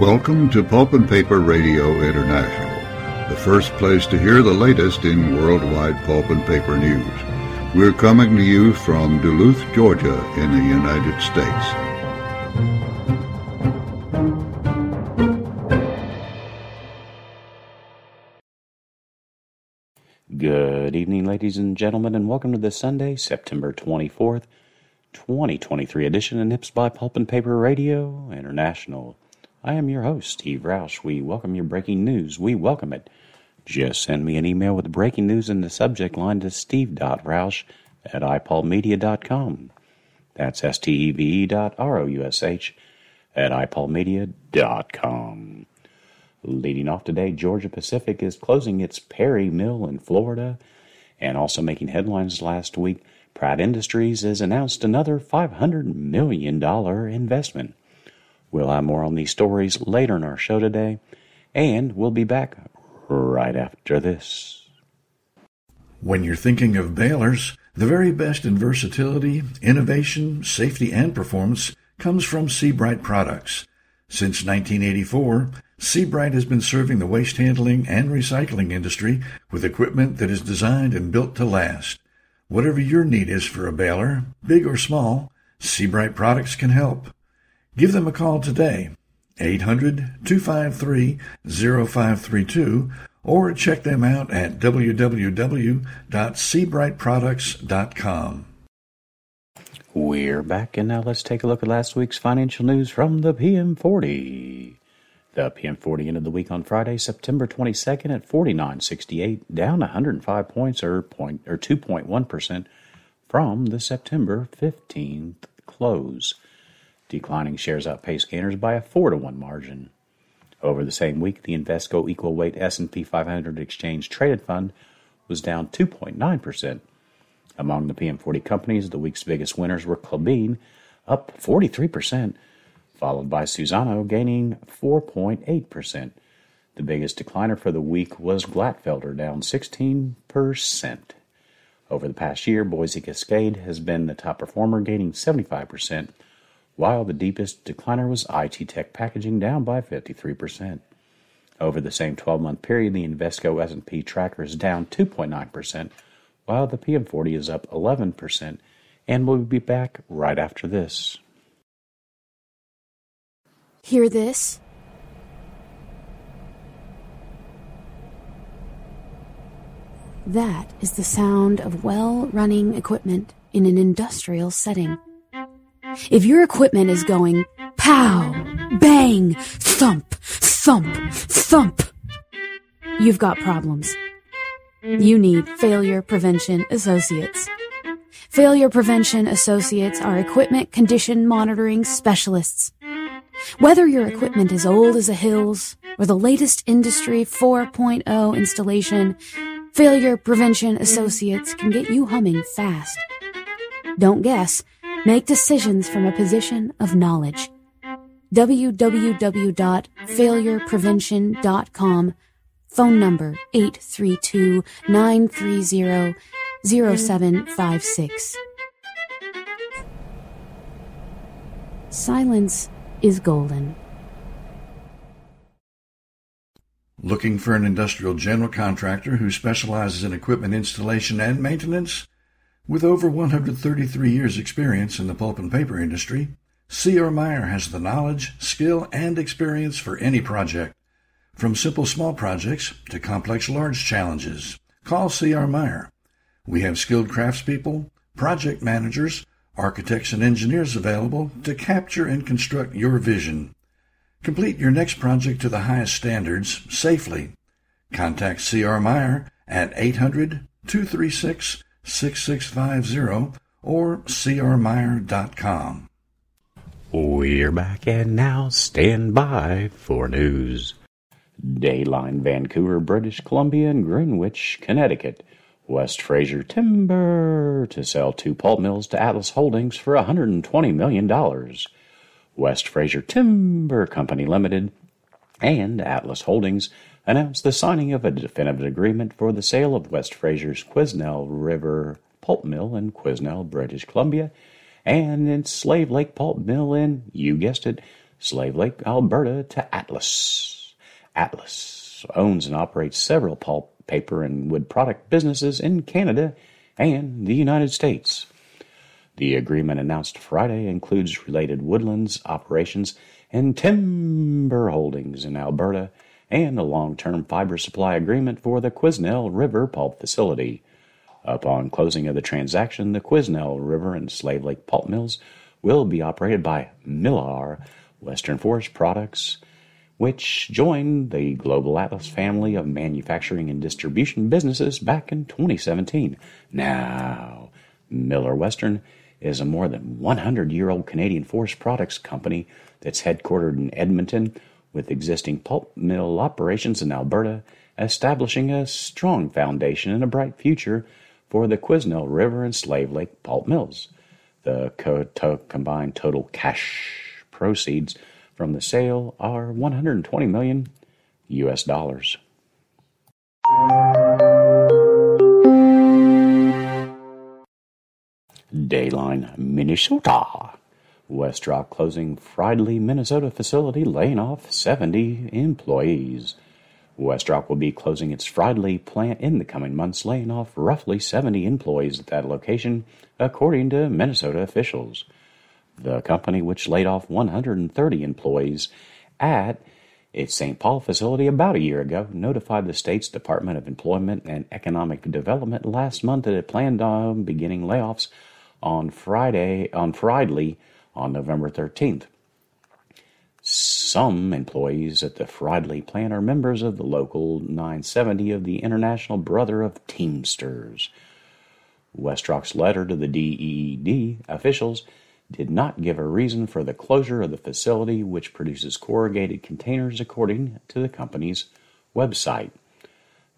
Welcome to Pulp and Paper Radio International, the first place to hear the latest in worldwide pulp and paper news. We're coming to you from Duluth, Georgia, in the United States. Good evening, ladies and gentlemen, and welcome to the Sunday, September 24th, 2023 edition of Nips by Pulp and Paper Radio International. I am your host, Steve Roush. We welcome your breaking news. We welcome it. Just send me an email with breaking news in the subject line to steve.roush@ipulpmedia.com. That's steve.roush@ipulpmedia.com. Leading off today, Georgia Pacific is closing its Perry Mill in Florida, and also making headlines last week, Pratt Industries has announced another $500 million investment. We'll have more on these stories later in our show today, and we'll be back right after this. When you're thinking of balers, the very best in versatility, innovation, safety, and performance comes from Seabright Products. Since 1984, Seabright has been serving the waste handling and recycling industry with equipment that is designed and built to last. Whatever your need is for a baler, big or small, Seabright Products can help. Give them a call today, 800-253-0532, or check them out at www.seabrightproducts.com. We're back, and now let's take a look at last week's financial news from the PM40. The PM40 ended the week on Friday, September 22nd at 49.68, down 105 points or 2.1% from the September 15th close. Declining shares outpaced gainers by a 4-to-1 margin. Over the same week, the Invesco Equal Weight S&P 500 Exchange Traded Fund was down 2.9%. Among the PM40 companies, the week's biggest winners were Clubine, up 43%, followed by Susano, gaining 4.8%. The biggest decliner for the week was Glattfelder, down 16%. Over the past year, Boise Cascade has been the top performer, gaining 75%, while the deepest decliner was IT Tech Packaging, down by 53%. Over the same 12-month period, the Invesco S&P Tracker is down 2.9%, while the PM40 is up 11%, and we'll be back right after this. Hear this? That is the sound of well-running equipment in an industrial setting. If your equipment is going pow, bang, thump, thump, thump, you've got problems. You need Failure Prevention Associates. Failure Prevention Associates are equipment condition monitoring specialists. Whether your equipment is old as the hills or the latest Industry 4.0 installation, Failure Prevention Associates can get you humming fast. Don't guess. Make decisions from a position of knowledge. www.failureprevention.com. Phone number 832-930-0756. Silence is golden. Looking for an industrial general contractor who specializes in equipment installation and maintenance? With over 133 years' experience in the pulp and paper industry, C.R. Meyer has the knowledge, skill, and experience for any project. From simple small projects to complex large challenges, call C.R. Meyer. We have skilled craftspeople, project managers, architects and engineers available to capture and construct your vision. Complete your next project to the highest standards safely. Contact C.R. Meyer at 800-236-6650 or crmeyer.com. We're back, and now stand by for news. Dayline Vancouver, British Columbia, and Greenwich, Connecticut. West Fraser Timber to sell two pulp mills to Atlas Holdings for $120 million. West Fraser Timber Company Limited and Atlas Holdings announced the signing of a definitive agreement for the sale of West Fraser's Quesnel River Pulp Mill in Quesnel, British Columbia, and its Slave Lake Pulp Mill in, you guessed it, Slave Lake, Alberta, to Atlas. Atlas owns and operates several pulp, paper, and wood product businesses in Canada and the United States. The agreement announced Friday includes related woodlands operations and timber holdings in Alberta and a long-term fiber supply agreement for the Quesnel River pulp facility. Upon closing of the transaction, the Quesnel River and Slave Lake pulp mills will be operated by Millar Western Forest Products, which joined the Global Atlas family of manufacturing and distribution businesses back in 2017. Now, Millar Western is a more than 100-year-old Canadian forest products company that's headquartered in Edmonton, with existing pulp mill operations in Alberta, establishing a strong foundation and a bright future for the Quesnel River and Slave Lake pulp mills. The combined total cash proceeds from the sale are $120 million. Dayline, Minnesota. WestRock closing Fridley, Minnesota facility, laying off 70 employees. WestRock will be closing its Fridley plant in the coming months, laying off roughly 70 employees at that location, according to Minnesota officials. The company, which laid off 130 employees at its St. Paul facility about a year ago, notified the state's Department of Employment and Economic Development last month that it planned on beginning layoffs on Fridley on November 13th. Some employees at the Fridley plant are members of the local 970 of the International Brother of Teamsters. WestRock's letter to the DED officials did not give a reason for the closure of the facility, which produces corrugated containers, according to the company's website.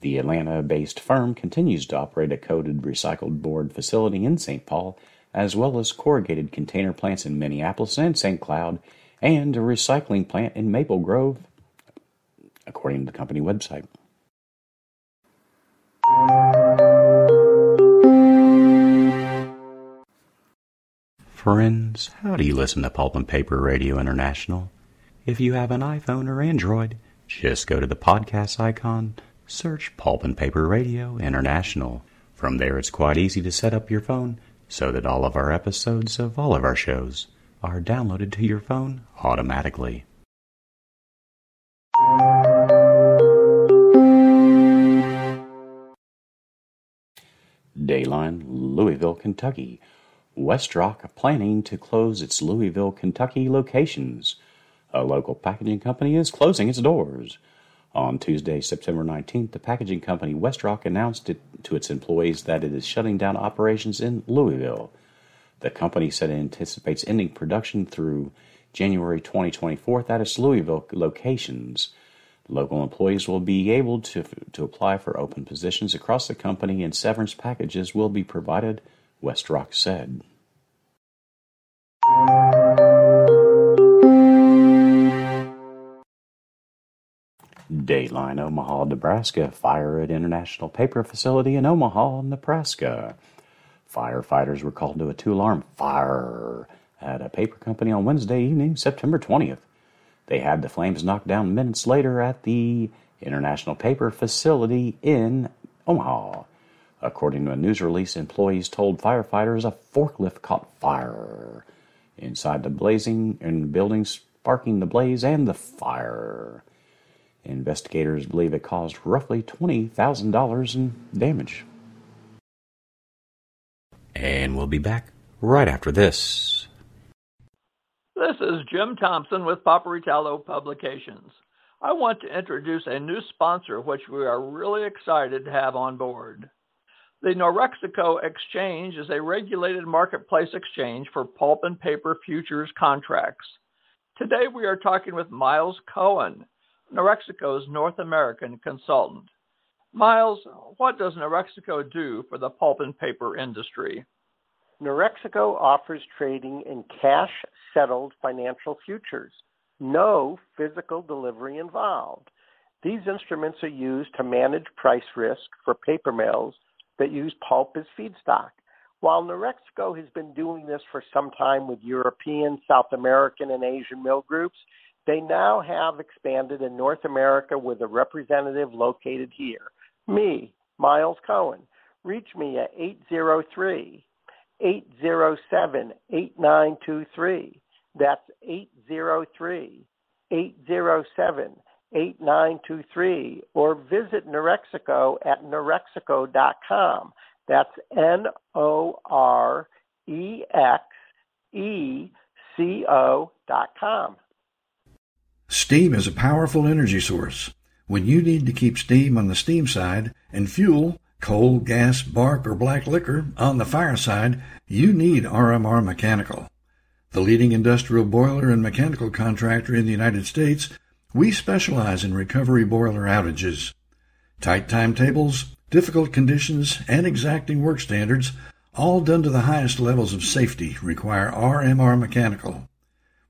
The Atlanta-based firm continues to operate a coated recycled board facility in St. Paul, as well as corrugated container plants in Minneapolis and St. Cloud, and a recycling plant in Maple Grove, according to the company website. Friends, how do you listen to Pulp and Paper Radio International? If you have an iPhone or Android, just go to the podcast icon, search Pulp and Paper Radio International. From there, it's quite easy to set up your phone so that all of our episodes of all of our shows are downloaded to your phone automatically. Dayline, Louisville, Kentucky. WestRock planning to close its Louisville, Kentucky locations. A local packaging company is closing its doors. On Tuesday, September 19th, the packaging company WestRock announced to its employees that it is shutting down operations in Louisville. The company said it anticipates ending production through January 2024 at its Louisville locations. Local employees will be able to apply for open positions across the company, and severance packages will be provided, WestRock said. Dateline, Omaha, Nebraska. Fire at International Paper facility in Omaha, Nebraska. Firefighters were called to a 2-alarm fire at a paper company on Wednesday evening, September 20th. They had the flames knocked down minutes later at the International Paper facility in Omaha. According to a news release, employees told firefighters a forklift caught fire inside the building, sparking the blaze and the fire. Investigators believe it caused roughly $20,000 in damage. And we'll be back right after this. This is Jim Thompson with Paparitalo Publications. I want to introduce a new sponsor which we are really excited to have on board. The Norexeco Exchange is a regulated marketplace exchange for pulp and paper futures contracts. Today we are talking with Miles Cohen, Norexeco's North American consultant. Miles, what does Norexeco do for the pulp and paper industry? Norexeco offers trading in cash-settled financial futures. No physical delivery involved. These instruments are used to manage price risk for paper mills that use pulp as feedstock. While Norexeco has been doing this for some time with European, South American, and Asian mill groups, they now have expanded in North America with a representative located here. Me, Miles Cohen. Reach me at 803-807-8923. That's 803-807-8923. Or visit Norexeco at norexeco.com. That's Norexeco.com. Steam is a powerful energy source. When you need to keep steam on the steam side and fuel, coal, gas, bark, or black liquor on the fire side, you need RMR Mechanical. The leading industrial boiler and mechanical contractor in the United States, we specialize in recovery boiler outages. Tight timetables, difficult conditions, and exacting work standards, all done to the highest levels of safety, require RMR Mechanical.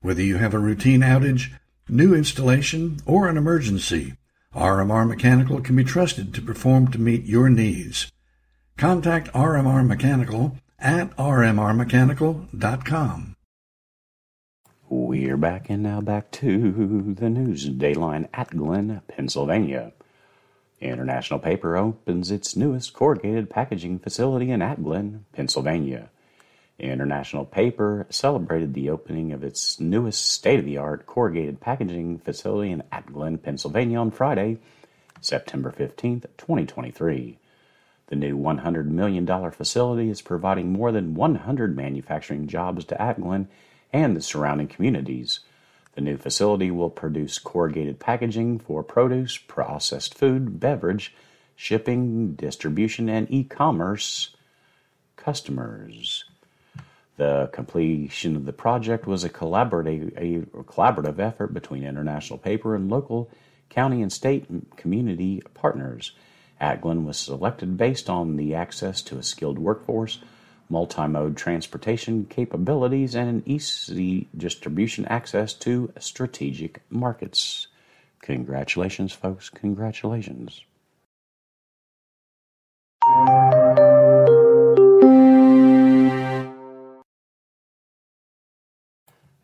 Whether you have a routine outage, new installation, or an emergency, RMR Mechanical can be trusted to perform to meet your needs. Contact RMR Mechanical at rmrmechanical.com. We're back, and now back to the news dayline at Glenn, Pennsylvania. International Paper opens its newest corrugated packaging facility in Atglen, Pennsylvania. International Paper celebrated the opening of its newest state-of-the-art corrugated packaging facility in Atglen, Pennsylvania on Friday, September 15, 2023. The new $100 million facility is providing more than 100 manufacturing jobs to Atglen and the surrounding communities. The new facility will produce corrugated packaging for produce, processed food, beverage, shipping, distribution, and e-commerce customers. The completion of the project was a collaborative effort between International Paper and local, county, and state community partners. Atglen was selected based on the access to a skilled workforce, multi-mode transportation capabilities, and an easy distribution access to strategic markets. Congratulations, folks. Congratulations.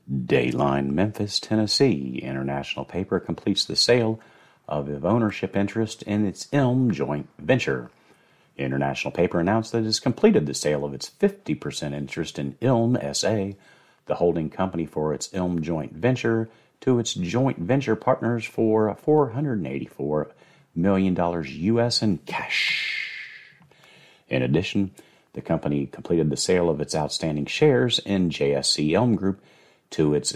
Dayline, Memphis, Tennessee. International Paper completes the sale of ownership interest in its Elm joint venture. International Paper announced that it has completed the sale of its 50% interest in Ilm S.A., the holding company for its Ilm joint venture, to its joint venture partners for $484 million U.S. in cash. In addition, the company completed the sale of its outstanding shares in JSC Ilim Group to its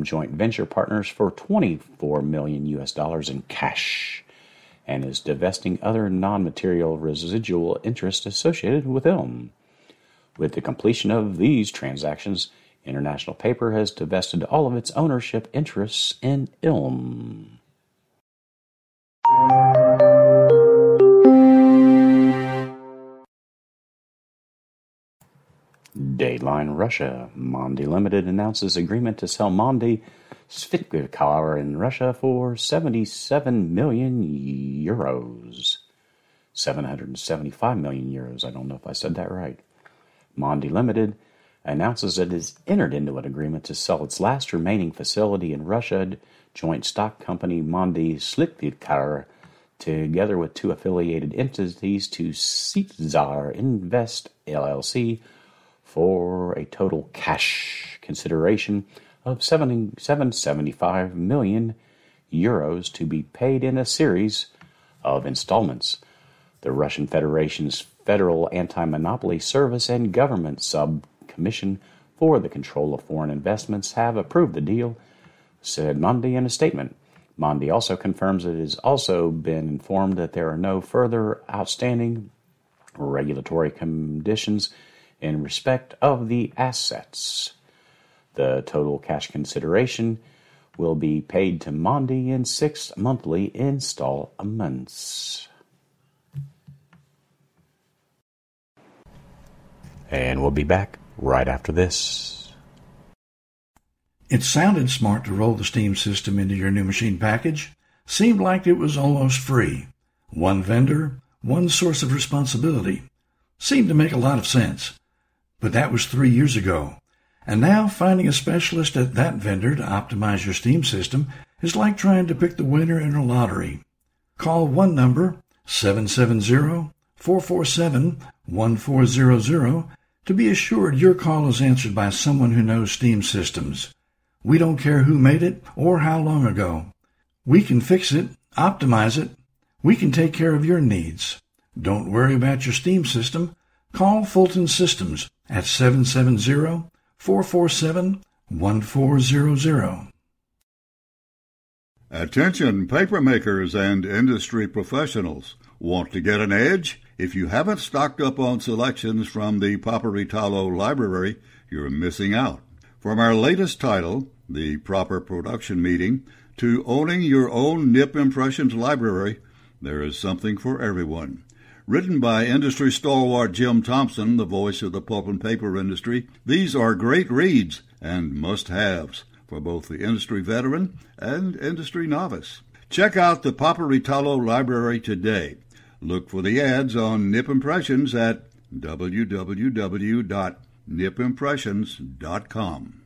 joint venture partners for $24 million U.S. dollars in cash, and is divesting other non-material residual interests associated with Elm. With the completion of these transactions, International Paper has divested all of its ownership interests in Elm. Dateline, Russia. Mondi Limited announces agreement to sell Mondi Svitvikar in Russia for 77 million euros. 775 million euros. I don't know if I said that right. Mondi Limited announces it has entered into an agreement to sell its last remaining facility in Russia, joint stock company Mondi Svitvikar, together with two affiliated entities, to Cesar Invest LLC for a total cash consideration of 775 million euros to be paid in a series of installments. The Russian Federation's Federal Anti-Monopoly Service and Government Sub-Commission for the Control of Foreign Investments have approved the deal, said Mondi in a statement. Mondi also confirms it has also been informed that there are no further outstanding regulatory conditions in respect of the assets. The total cash consideration will be paid to Mondi in 6 monthly installments. And we'll be back right after this. It sounded smart to roll the steam system into your new machine package. Seemed like it was almost free. One vendor, one source of responsibility. Seemed to make a lot of sense. But that was 3 years ago. And now finding a specialist at that vendor to optimize your steam system is like trying to pick the winner in a lottery. Call one number, 770-447-1400, to be assured your call is answered by someone who knows steam systems. We don't care who made it or how long ago. We can fix it, optimize it. We can take care of your needs. Don't worry about your steam system. Call Fulton Systems at 770-447-1400. Attention papermakers and industry professionals. Want to get an edge? If you haven't stocked up on selections from the Paparitalo library, you're missing out. From our latest title, The Proper Production Meeting, to owning your own nip impressions library, there is something for everyone. Written by industry stalwart Jim Thompson, the voice of the pulp and paper industry, these are great reads and must-haves for both the industry veteran and industry novice. Check out the Paparitalo Library today. Look for the ads on Nip Impressions at www.nipimpressions.com.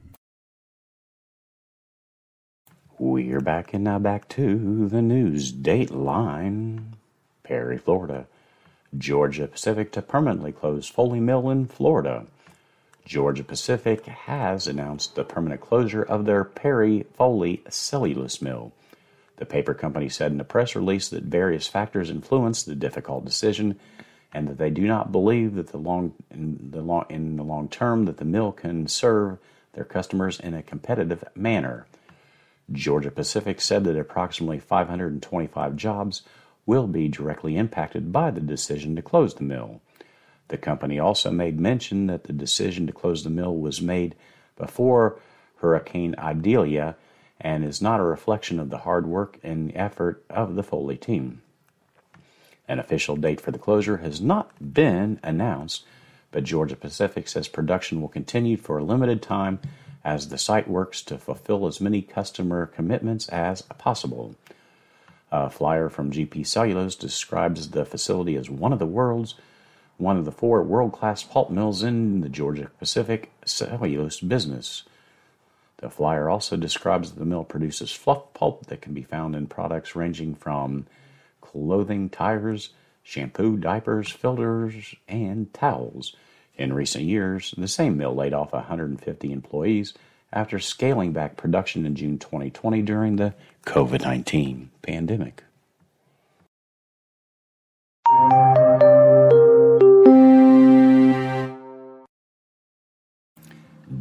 We're back, and now back to the news. Dateline, Perry, Florida. Georgia Pacific to permanently close Foley Mill in Florida. Georgia Pacific has announced the permanent closure of their Perry Foley cellulose mill. The paper company said in a press release that various factors influenced the difficult decision, and that they do not believe that in the long term that the mill can serve their customers in a competitive manner. Georgia Pacific said that approximately 525 jobs will be directly impacted by the decision to close the mill. The company also made mention that the decision to close the mill was made before Hurricane Idalia and is not a reflection of the hard work and effort of the Foley team. An official date for the closure has not been announced, but Georgia Pacific says production will continue for a limited time as the site works to fulfill as many customer commitments as possible. A flyer from GP Cellulose describes the facility as one of the four world-class pulp mills in the Georgia Pacific cellulose business. The flyer also describes that the mill produces fluff pulp that can be found in products ranging from clothing, tires, shampoo, diapers, filters, and towels. In recent years, the same mill laid off 150 employees after scaling back production in June 2020 during the COVID-19 pandemic.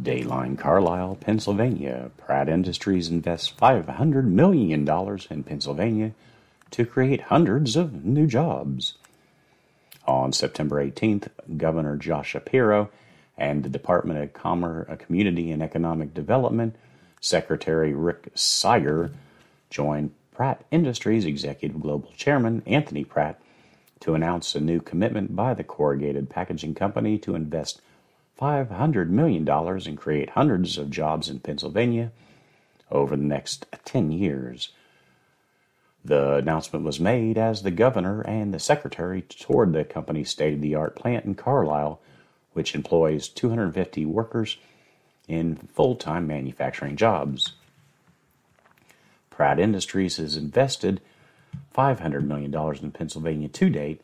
Dayline, Carlisle, Pennsylvania. Pratt Industries invests $500 million in Pennsylvania to create hundreds of new jobs. On September 18th, Governor Josh Shapiro and the Department of Commerce, Community and Economic Development Secretary Rick Siger joined Pratt Industries Executive Global Chairman Anthony Pratt to announce a new commitment by the corrugated packaging company to invest $500 million and create hundreds of jobs in Pennsylvania over the next 10 years. The announcement was made as the governor and the secretary toured the company's state-of-the-art plant in Carlisle, which employs 250 workers in full-time manufacturing jobs. Pratt Industries has invested $500 million in Pennsylvania to date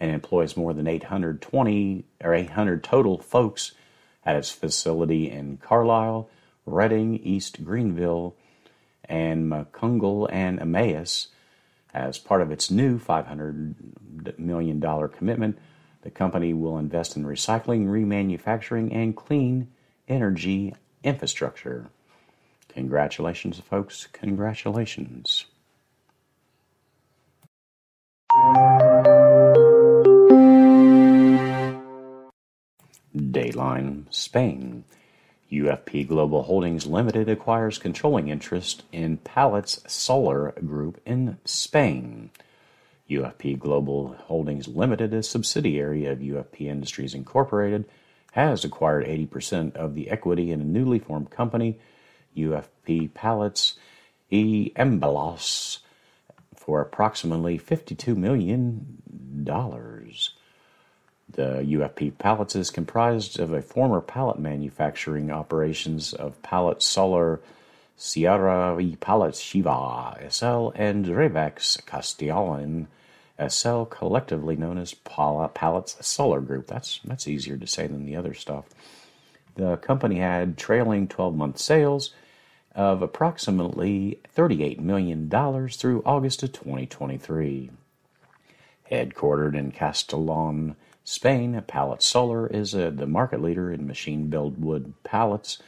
and employs more than 800 total folks at its facility in Carlisle, Reading, East Greenville, and McCongle and Emmaus. As part of its new $500 million commitment, the company will invest in recycling, remanufacturing, and clean energy infrastructure. Congratulations, folks. Congratulations. Dateline, Spain. UFP Global Holdings Limited acquires controlling interest in Palets Soler Group in Spain. UFP Global Holdings Limited, a subsidiary of UFP Industries Incorporated, has acquired 80% of the equity in a newly formed company, UFP Palets y Embalos, for approximately $52 million. The UFP Pallets is comprised of a former pallet manufacturing operations of Palets Soler, Sierra Palets Shiva SL, and Revax Castellan SL, collectively known as Palets Soler Group. That's easier to say than the other stuff. The company had trailing 12-month sales of approximately $38 million through August of 2023. Headquartered in Castellón, Spain, Palets Soler is the market leader in machine-built wood pallets,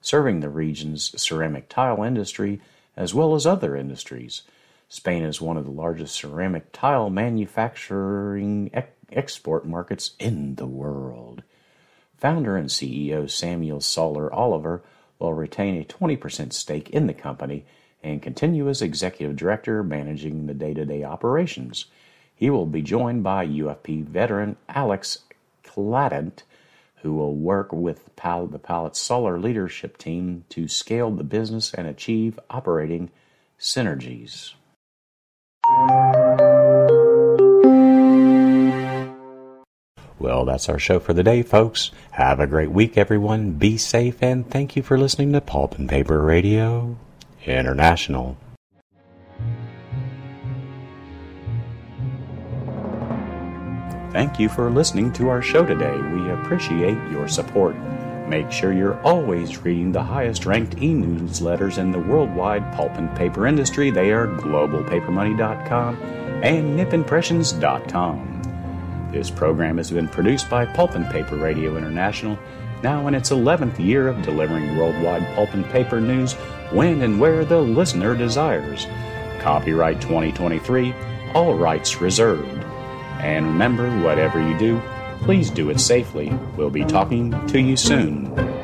serving the region's ceramic tile industry as well as other industries. Spain is one of the largest ceramic tile manufacturing export markets in the world. Founder and CEO Samuel Soler Oliver will retain a 20% stake in the company and continue as executive director managing the day-to-day operations. He will be joined by UFP veteran Alex Cladent, who will work with the Palets Soler leadership team to scale the business and achieve operating synergies. Well, that's our show for the day, folks. Have a great week, everyone. Be safe, and thank you for listening to Pulp and Paper Radio International. Thank you for listening to our show today. We appreciate your support. Make sure you're always reading the highest-ranked e-newsletters in the worldwide pulp and paper industry. They are globalpapermoney.com and nipimpressions.com. This program has been produced by Pulp and Paper Radio International, now in its 11th year of delivering worldwide pulp and paper news when and where the listener desires. Copyright 2023, all rights reserved. And remember, whatever you do, please do it safely. We'll be talking to you soon.